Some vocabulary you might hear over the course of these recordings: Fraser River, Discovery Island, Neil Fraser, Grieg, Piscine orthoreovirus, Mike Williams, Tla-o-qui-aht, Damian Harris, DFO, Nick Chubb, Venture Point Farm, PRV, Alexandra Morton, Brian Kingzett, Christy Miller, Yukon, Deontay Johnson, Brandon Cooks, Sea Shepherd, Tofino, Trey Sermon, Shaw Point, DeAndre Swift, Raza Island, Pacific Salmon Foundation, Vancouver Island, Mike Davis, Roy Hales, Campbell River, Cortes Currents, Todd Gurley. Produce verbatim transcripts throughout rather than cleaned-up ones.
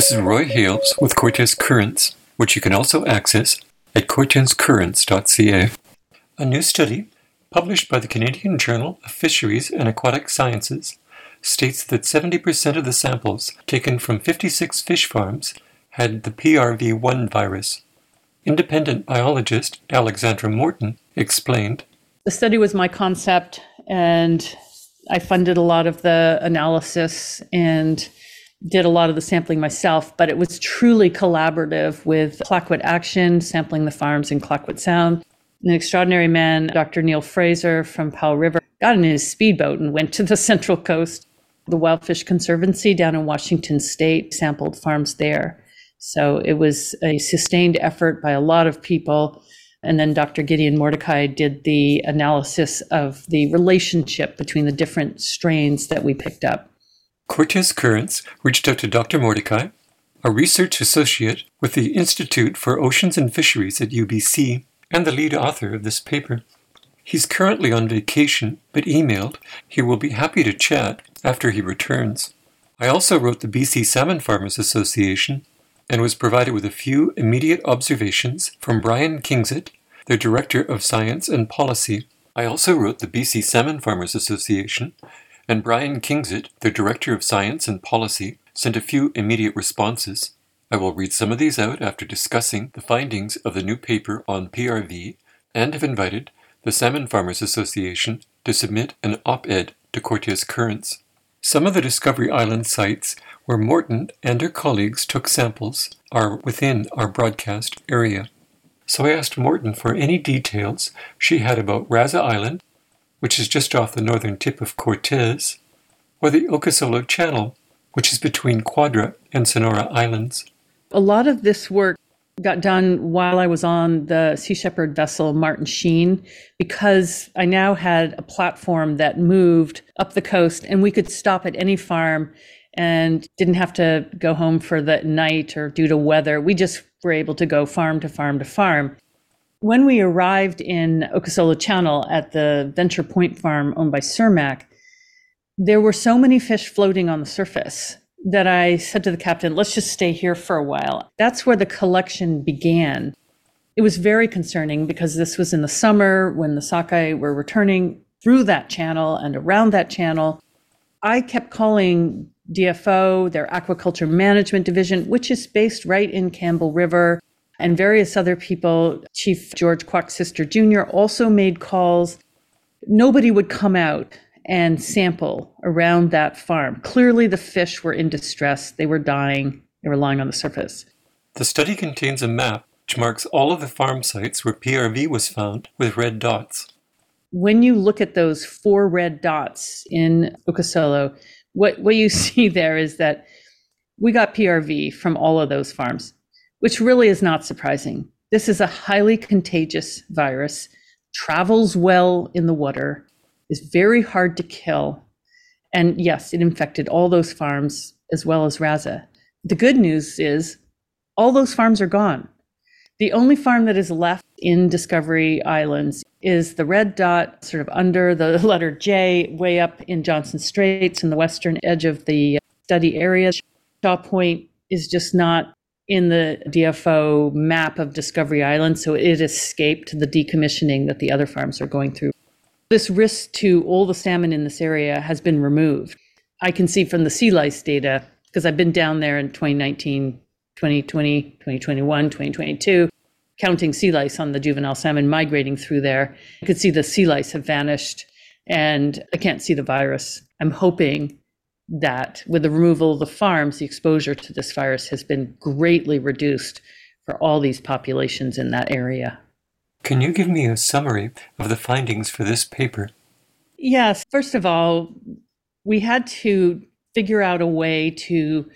This is Roy Hales with Cortes Currents, which you can also access at cortes currents dot c a. A new study, published by the Canadian Journal of Fisheries and Aquatic Sciences, states that seventy percent of the samples taken from fifty-six fish farms had the P R V one virus. Independent biologist Alexandra Morton explained, "The study was my concept, and I funded a lot of the analysis and did a lot of the sampling myself, but it was truly collaborative with Clayoquot Action, sampling the farms in Clayoquot Sound. An extraordinary man, Doctor Neil Fraser from Powell River, got in his speedboat and went to the Central Coast. The Wildfish Conservancy down in Washington State sampled farms there. So it was a sustained effort by a lot of people. And then Doctor Gideon Mordecai did the analysis of the relationship between the different strains that we picked up." Cortes Currents reached out to Doctor Mordecai, a research associate with the Institute for Oceans and Fisheries at U B C, and the lead author of this paper. He's currently on vacation, but emailed he will be happy to chat after he returns. I also wrote the B C Salmon Farmers Association and was provided with a few immediate observations from Brian Kingzett, their Director of Science and Policy. I also wrote the B C Salmon Farmers Association, and Brian Kingzett, their Director of Science and Policy, sent a few immediate responses. I will read some of these out after discussing the findings of the new paper on P R V, and have invited the Salmon Farmers Association to submit an op-ed to Cortes Currents. Some of the Discovery Island sites where Morton and her colleagues took samples are within our broadcast area. So I asked Morton for any details she had about Raza Island, which is just off the northern tip of Cortes, or the Okisollo Channel, which is between Quadra and Sonora Islands. A lot of this work got done while I was on the Sea Shepherd vessel Martin Sheen, because I now had a platform that moved up the coast and we could stop at any farm and didn't have to go home for the night or due to weather. We just were able to go farm to farm to farm. When we arrived in Okisollo Channel at the Venture Point farm owned by Cermaq, there were so many fish floating on the surface that I said to the captain, let's just stay here for a while. That's where the collection began. It was very concerning because this was in the summer when the sockeye were returning through that channel and around that channel. I kept calling D F O, their aquaculture management division, which is based right in Campbell River, and various other people. Chief George Quacksister Junior also made calls. Nobody would come out and sample around that farm. Clearly the fish were in distress, they were dying, they were lying on the surface. The study contains a map which marks all of the farm sites where P R V was found with red dots. When you look at those four red dots in Okisollo, what, what you see there is that we got P R V from all of those farms, which really is not surprising. This is a highly contagious virus, travels well in the water, is very hard to kill. And yes, it infected all those farms as well as Raza. The good news is all those farms are gone. The only farm that is left in Discovery Islands is the red dot sort of under the letter J way up in Johnson Straits in the western edge of the study area. Shaw Point is just not in the D F O map of Discovery Island, so it escaped the decommissioning that the other farms are going through. This risk to all the salmon in this area has been removed. I can see from the sea lice data, because I've been down there in twenty nineteen, twenty twenty, twenty twenty-one, twenty twenty-two, counting sea lice on the juvenile salmon migrating through there. I could see the sea lice have vanished and I can't see the virus. I'm hoping that with the removal of the farms, the exposure to this virus has been greatly reduced for all these populations in that area. Can you give me a summary of the findings for this paper? Yes. First of all, we had to figure out a way to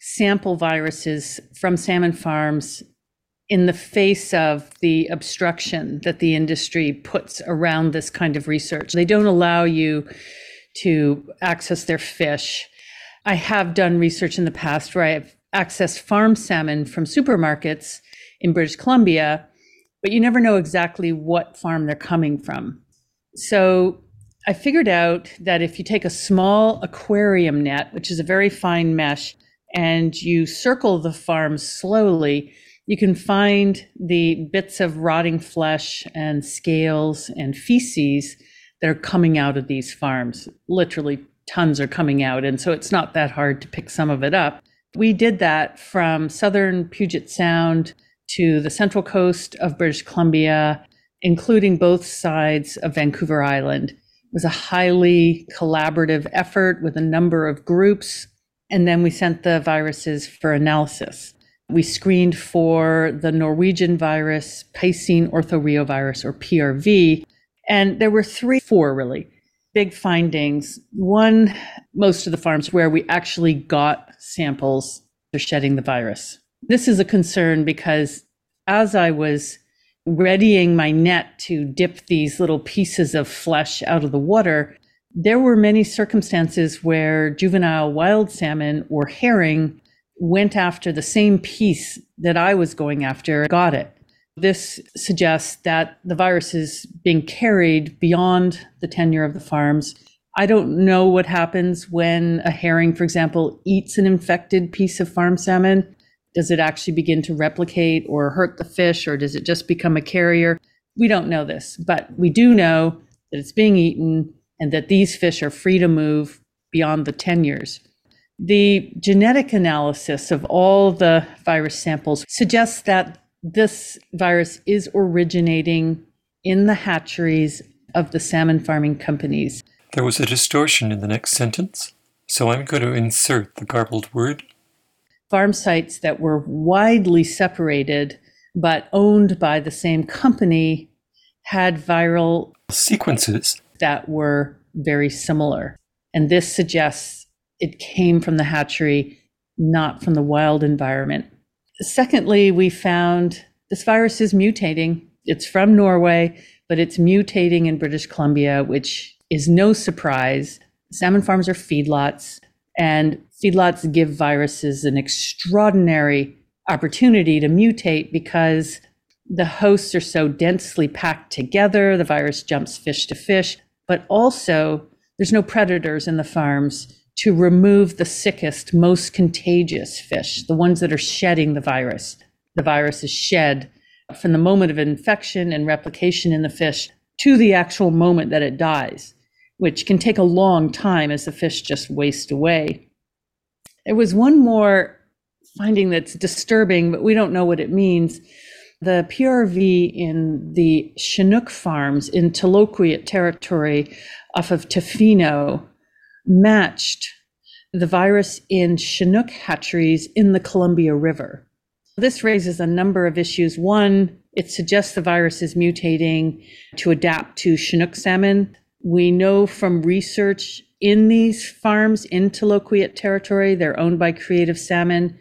sample viruses from salmon farms in the face of the obstruction that the industry puts around this kind of research. They don't allow you to access their fish. I have done research in the past where I have accessed farm salmon from supermarkets in British Columbia, but you never know exactly what farm they're coming from. So I figured out that if you take a small aquarium net, which is a very fine mesh, and you circle the farm slowly, you can find the bits of rotting flesh and scales and feces that are coming out of these farms. Literally tons are coming out, and so it's not that hard to pick some of it up. We did that from southern Puget Sound to the central coast of British Columbia, including both sides of Vancouver Island. It was a highly collaborative effort with a number of groups, and then we sent the viruses for analysis. We screened for the Norwegian virus, Piscine orthoreovirus, or P R V, and there were three, four really, big findings. One, most of the farms where we actually got samples for shedding the virus. This is a concern because as I was readying my net to dip these little pieces of flesh out of the water, there were many circumstances where juvenile wild salmon or herring went after the same piece that I was going after, got it. This suggests that the virus is being carried beyond the tenure of the farms. I don't know what happens when a herring, for example, eats an infected piece of farm salmon. Does it actually begin to replicate or hurt the fish, or does it just become a carrier? We don't know this, but we do know that it's being eaten and that these fish are free to move beyond the tenures. The genetic analysis of all the virus samples suggests that this virus is originating in the hatcheries of the salmon farming companies. There was a distortion in the next sentence, so I'm going to insert the garbled word. Farm sites that were widely separated but owned by the same company had viral sequences that were very similar. And this suggests it came from the hatchery, not from the wild environment. Secondly, we found this virus is mutating. It's from Norway, but it's mutating in British Columbia, which is no surprise. Salmon farms are feedlots, and feedlots give viruses an extraordinary opportunity to mutate because the hosts are so densely packed together, the virus jumps fish to fish, but also there's no predators in the farms to remove the sickest, most contagious fish, the ones that are shedding the virus. The virus is shed from the moment of infection and replication in the fish to the actual moment that it dies, which can take a long time as the fish just waste away. There was one more finding that's disturbing, but we don't know what it means. The P R V in the Chinook farms in Tla-o-qui-aht territory off of Tofino matched the virus in Chinook hatcheries in the Columbia River. This raises a number of issues. One, it suggests the virus is mutating to adapt to Chinook salmon. We know from research in these farms in Tla-o-qui-aht territory, they're owned by Creative Salmon.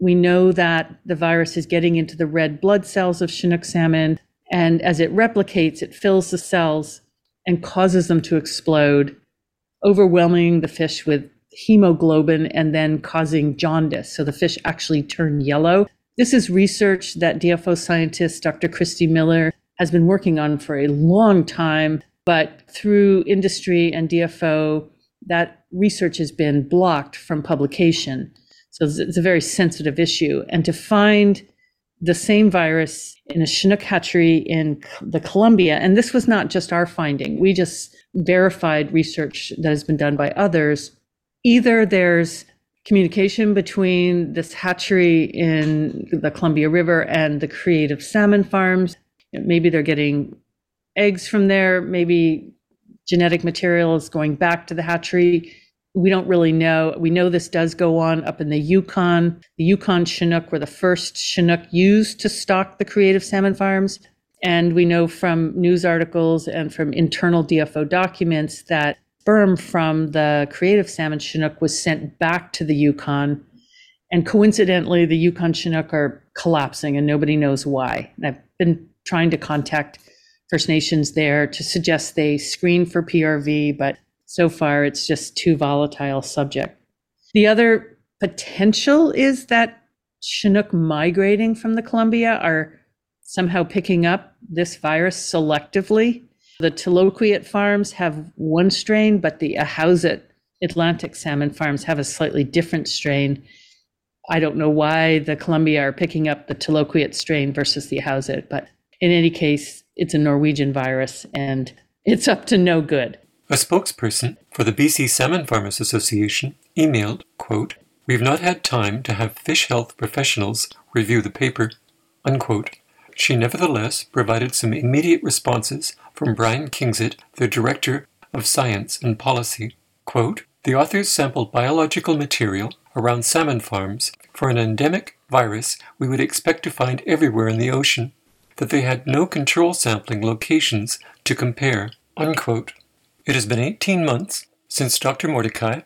We know that the virus is getting into the red blood cells of Chinook salmon, and as it replicates, it fills the cells and causes them to explode, overwhelming the fish with hemoglobin and then causing jaundice. So the fish actually turn yellow. This is research that D F O scientist Doctor Christy Miller has been working on for a long time, but through industry and D F O, that research has been blocked from publication. So it's a very sensitive issue. And to find the same virus in a Chinook hatchery in the Columbia, and this was not just our finding, we just verified research that has been done by others. Either there's communication between this hatchery in the Columbia River and the Creative Salmon farms. Maybe they're getting eggs from there, maybe genetic material is going back to the hatchery. We don't really know. We know this does go on up in the Yukon. The Yukon Chinook were the first Chinook used to stock the Creative Salmon farms. And we know from news articles and from internal D F O documents that sperm from the Creative Salmon Chinook was sent back to the Yukon. And coincidentally, the Yukon Chinook are collapsing and nobody knows why. And I've been trying to contact First Nations there to suggest they screen for P R V, but so far, it's just too volatile a subject. The other potential is that Chinook migrating from the Columbia are somehow picking up this virus selectively. The Tla-o-qui-aht farms have one strain, but the Ahouset Atlantic salmon farms have a slightly different strain. I don't know why the Columbia are picking up the Tla-o-qui-aht strain versus the Ahouset, but in any case, it's a Norwegian virus and it's up to no good. A spokesperson for the B C Salmon Farmers Association emailed, quote, "We've not had time to have fish health professionals review the paper," unquote. She nevertheless provided some immediate responses from Brian Kingzett, the Director of Science and Policy. Quote, "The authors sampled biological material around salmon farms for an endemic virus we would expect to find everywhere in the ocean, that they had no control sampling locations to compare," unquote. It has been eighteen months since Doctor Mordecai,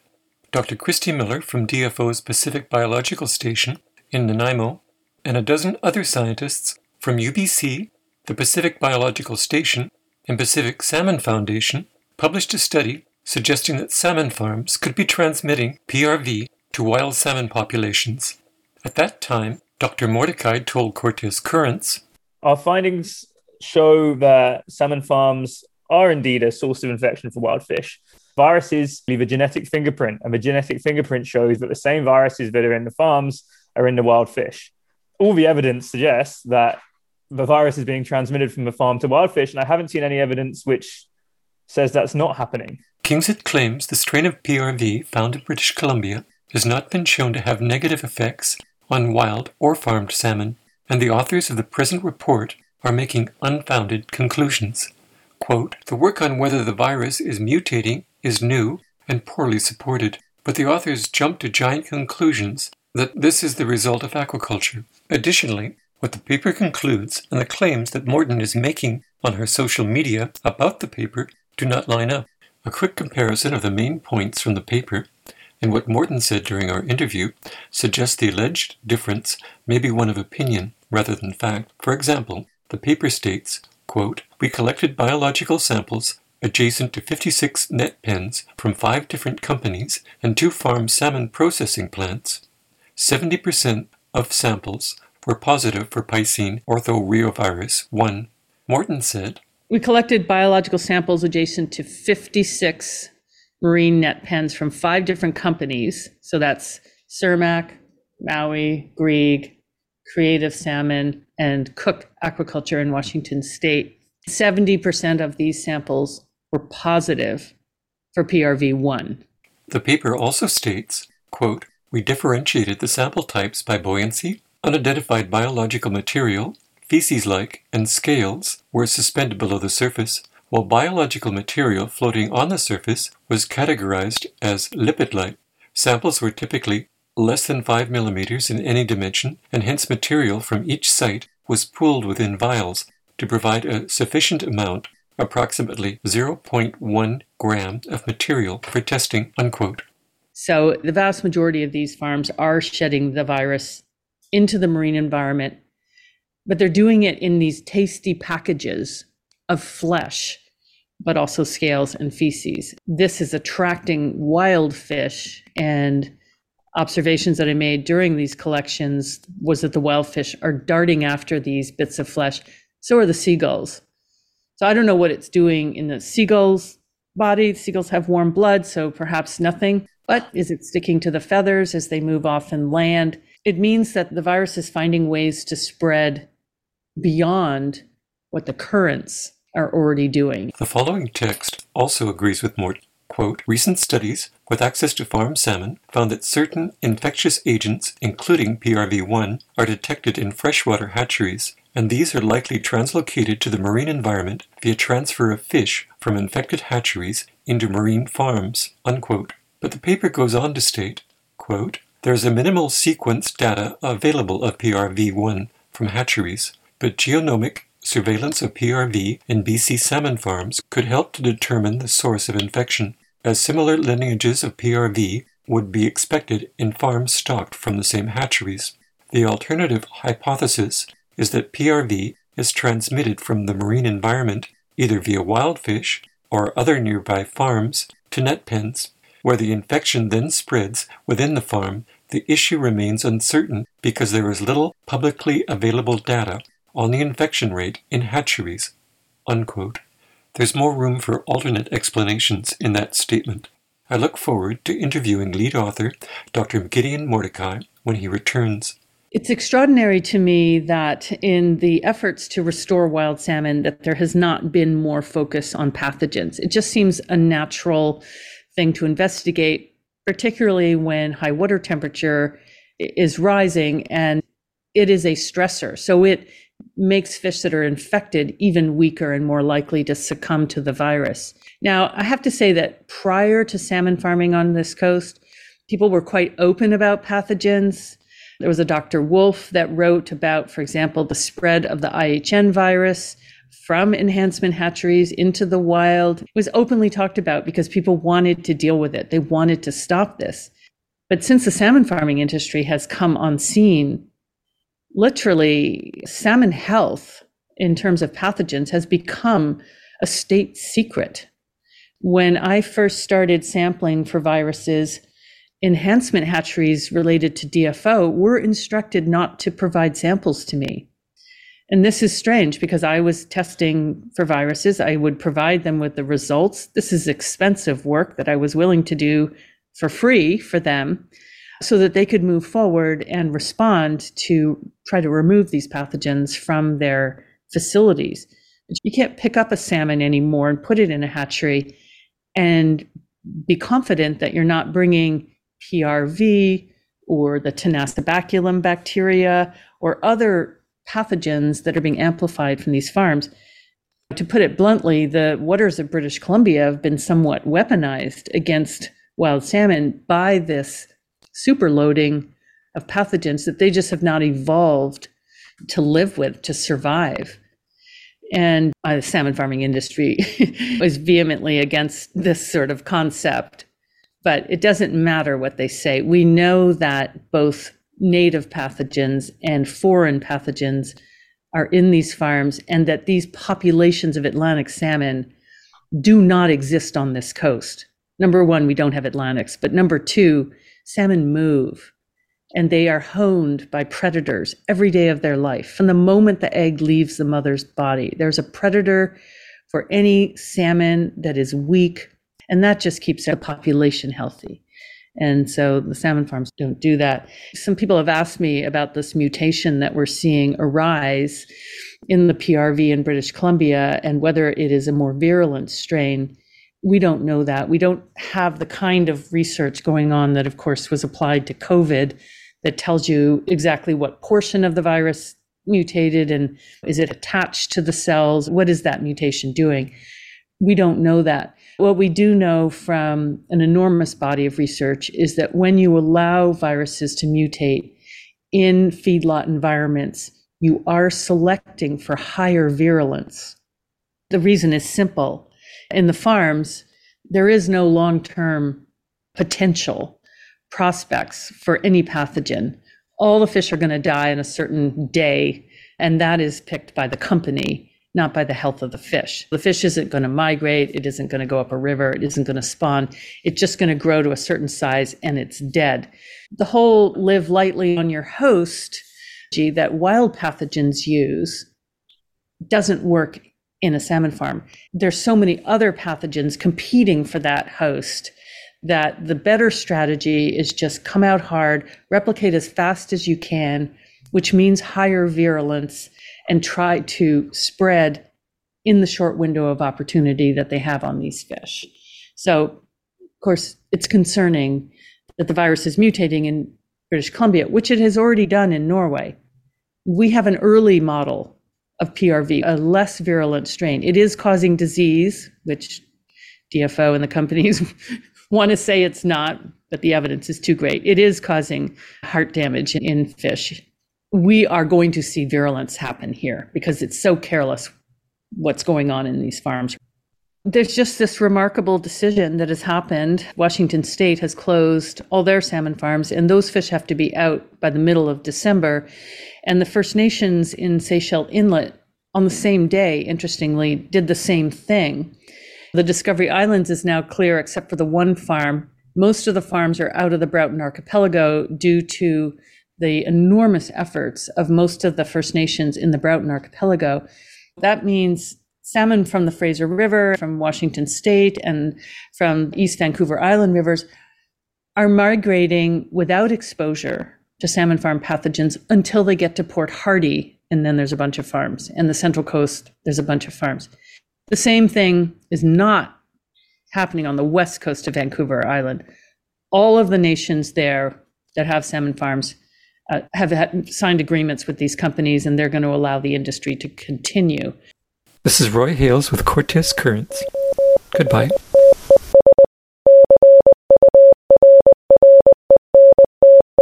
Doctor Christy Miller from D F O's Pacific Biological Station in Nanaimo, and a dozen other scientists from U B C, the Pacific Biological Station, and Pacific Salmon Foundation published a study suggesting that salmon farms could be transmitting P R V to wild salmon populations. At that time, Doctor Mordecai told Cortes Currents, "Our findings show that salmon farms are indeed a source of infection for wild fish. Viruses leave a genetic fingerprint, and the genetic fingerprint shows that the same viruses that are in the farms are in the wild fish. All the evidence suggests that the virus is being transmitted from the farm to wild fish, and I haven't seen any evidence which says that's not happening." Kingzett claims the strain of P R V found in British Columbia has not been shown to have negative effects on wild or farmed salmon, and the authors of the present report are making unfounded conclusions. Quote, "The work on whether the virus is mutating is new and poorly supported, but the authors jump to giant conclusions that this is the result of aquaculture. Additionally, what the paper concludes and the claims that Morton is making on her social media about the paper do not line up." A quick comparison of the main points from the paper and what Morton said during our interview suggests the alleged difference may be one of opinion rather than fact. For example, the paper states, quote, "We collected biological samples adjacent to fifty-six net pens from five different companies and two farm salmon processing plants. seventy percent of samples were positive for Piscine orthoreovirus one. Morton said, "We collected biological samples adjacent to fifty-six marine net pens from five different companies." So that's Cermaq, Maui, Grieg, Creative Salmon, and Cook Aquaculture in Washington State. seventy percent of these samples were positive for P R V one. The paper also states, quote, "We differentiated the sample types by buoyancy, unidentified biological material, feces-like, and scales were suspended below the surface, while biological material floating on the surface was categorized as lipid-like. Samples were typically less than five millimeters in any dimension, and hence material from each site was pooled within vials to provide a sufficient amount, approximately zero point one gram of material for testing," unquote. So the vast majority of these farms are shedding the virus into the marine environment, but they're doing it in these tasty packages of flesh, but also scales and feces. This is attracting wild fish, and observations that I made during these collections was that the wild fish are darting after these bits of flesh. So are the seagulls. So I don't know what it's doing in the seagull's body. The seagulls have warm blood, so perhaps nothing. But is it sticking to the feathers as they move off and land? It means that the virus is finding ways to spread beyond what the currents are already doing. The following text also agrees with Morton. Quote, "Recent studies with access to farm salmon found that certain infectious agents, including P R V one, are detected in freshwater hatcheries, and these are likely translocated to the marine environment via transfer of fish from infected hatcheries into marine farms," unquote. But the paper goes on to state, quote, "There is a minimal sequence data available of P R V one from hatcheries, but genomic surveillance of P R V in B C salmon farms could help to determine the source of infection, as similar lineages of P R V would be expected in farms stocked from the same hatcheries. The alternative hypothesis is that P R V is transmitted from the marine environment, either via wild fish or other nearby farms, to net pens, where the infection then spreads within the farm. The issue remains uncertain because there is little publicly available data on the infection rate in hatcheries," unquote. There's more room for alternate explanations in that statement. I look forward to interviewing lead author Doctor Gideon Mordecai when he returns. It's extraordinary to me that in the efforts to restore wild salmon that there has not been more focus on pathogens. It just seems a natural thing to investigate, particularly when high water temperature is rising and it is a stressor. So it makes fish that are infected even weaker and more likely to succumb to the virus. Now, I have to say that prior to salmon farming on this coast, people were quite open about pathogens. There was a Doctor Wolf that wrote about, for example, the spread of the I H N virus from enhancement hatcheries into the wild. It was openly talked about because people wanted to deal with it. They wanted to stop this. But since the salmon farming industry has come on scene, literally, salmon health in terms of pathogens has become a state secret. When I first started sampling for viruses, enhancement hatcheries related to D F O were instructed not to provide samples to me. And this is strange because I was testing for viruses. I would provide them with the results. This is expensive work that I was willing to do for free for them, so that they could move forward and respond to try to remove these pathogens from their facilities. But you can't pick up a salmon anymore and put it in a hatchery and be confident that you're not bringing P R V or the tenazobacillum bacteria or other pathogens that are being amplified from these farms. To put it bluntly, the waters of British Columbia have been somewhat weaponized against wild salmon by this superloading of pathogens that they just have not evolved to live with, to survive. And uh, the salmon farming industry is vehemently against this sort of concept, but it doesn't matter what they say. We know that both native pathogens and foreign pathogens are in these farms and that these populations of Atlantic salmon do not exist on this coast. Number one, we don't have Atlantics, but number two, salmon move, and they are honed by predators every day of their life. From the moment the egg leaves the mother's body, there's a predator for any salmon that is weak, and that just keeps the population healthy. And so the salmon farms don't do that. Some people have asked me about this mutation that we're seeing arise in the P R V in British Columbia and whether it is a more virulent strain. We don't know that. We don't have the kind of research going on that, of course, was applied to COVID that tells you exactly what portion of the virus mutated and is it attached to the cells? What is that mutation doing? We don't know that. What we do know from an enormous body of research is that when you allow viruses to mutate in feedlot environments, you are selecting for higher virulence. The reason is simple. In the farms, there is no long-term potential prospects for any pathogen. All the fish are going to die in a certain day, and that is picked by the company, not by the health of the fish. The fish isn't going to migrate. It isn't going to go up a river. It isn't going to spawn. It's just going to grow to a certain size, and it's dead. The whole live lightly on your host that wild pathogens use doesn't work in a salmon farm. There's so many other pathogens competing for that host that the better strategy is just come out hard, replicate as fast as you can, which means higher virulence, and try to spread in the short window of opportunity that they have on these fish. So, of course, it's concerning that the virus is mutating in British Columbia, which it has already done in Norway. We have an early model of P R V, a less virulent strain. It is causing disease, which D F O and the companies want to say it's not, but the evidence is too great. It is causing heart damage in fish. We are going to see virulence happen here because it's so careless what's going on in these farms. There's just this remarkable decision that has happened. Washington State has closed all their salmon farms, and those fish have to be out by the middle of December. And the First Nations in Seychelles Inlet on the same day, interestingly, did the same thing. The Discovery Islands is now clear except for the one farm. Most of the farms are out of the Broughton Archipelago due to the enormous efforts of most of the First Nations in the Broughton Archipelago. That means salmon from the Fraser River, from Washington State, and from East Vancouver Island rivers are migrating without exposure to salmon farm pathogens until they get to Port Hardy, and then there's a bunch of farms. And the Central Coast, there's a bunch of farms. The same thing is not happening on the west coast of Vancouver Island. All of the nations there that have salmon farms uh, have had signed agreements with these companies, and they're going to allow the industry to continue. This is Roy Hales with Cortes Currents. Goodbye.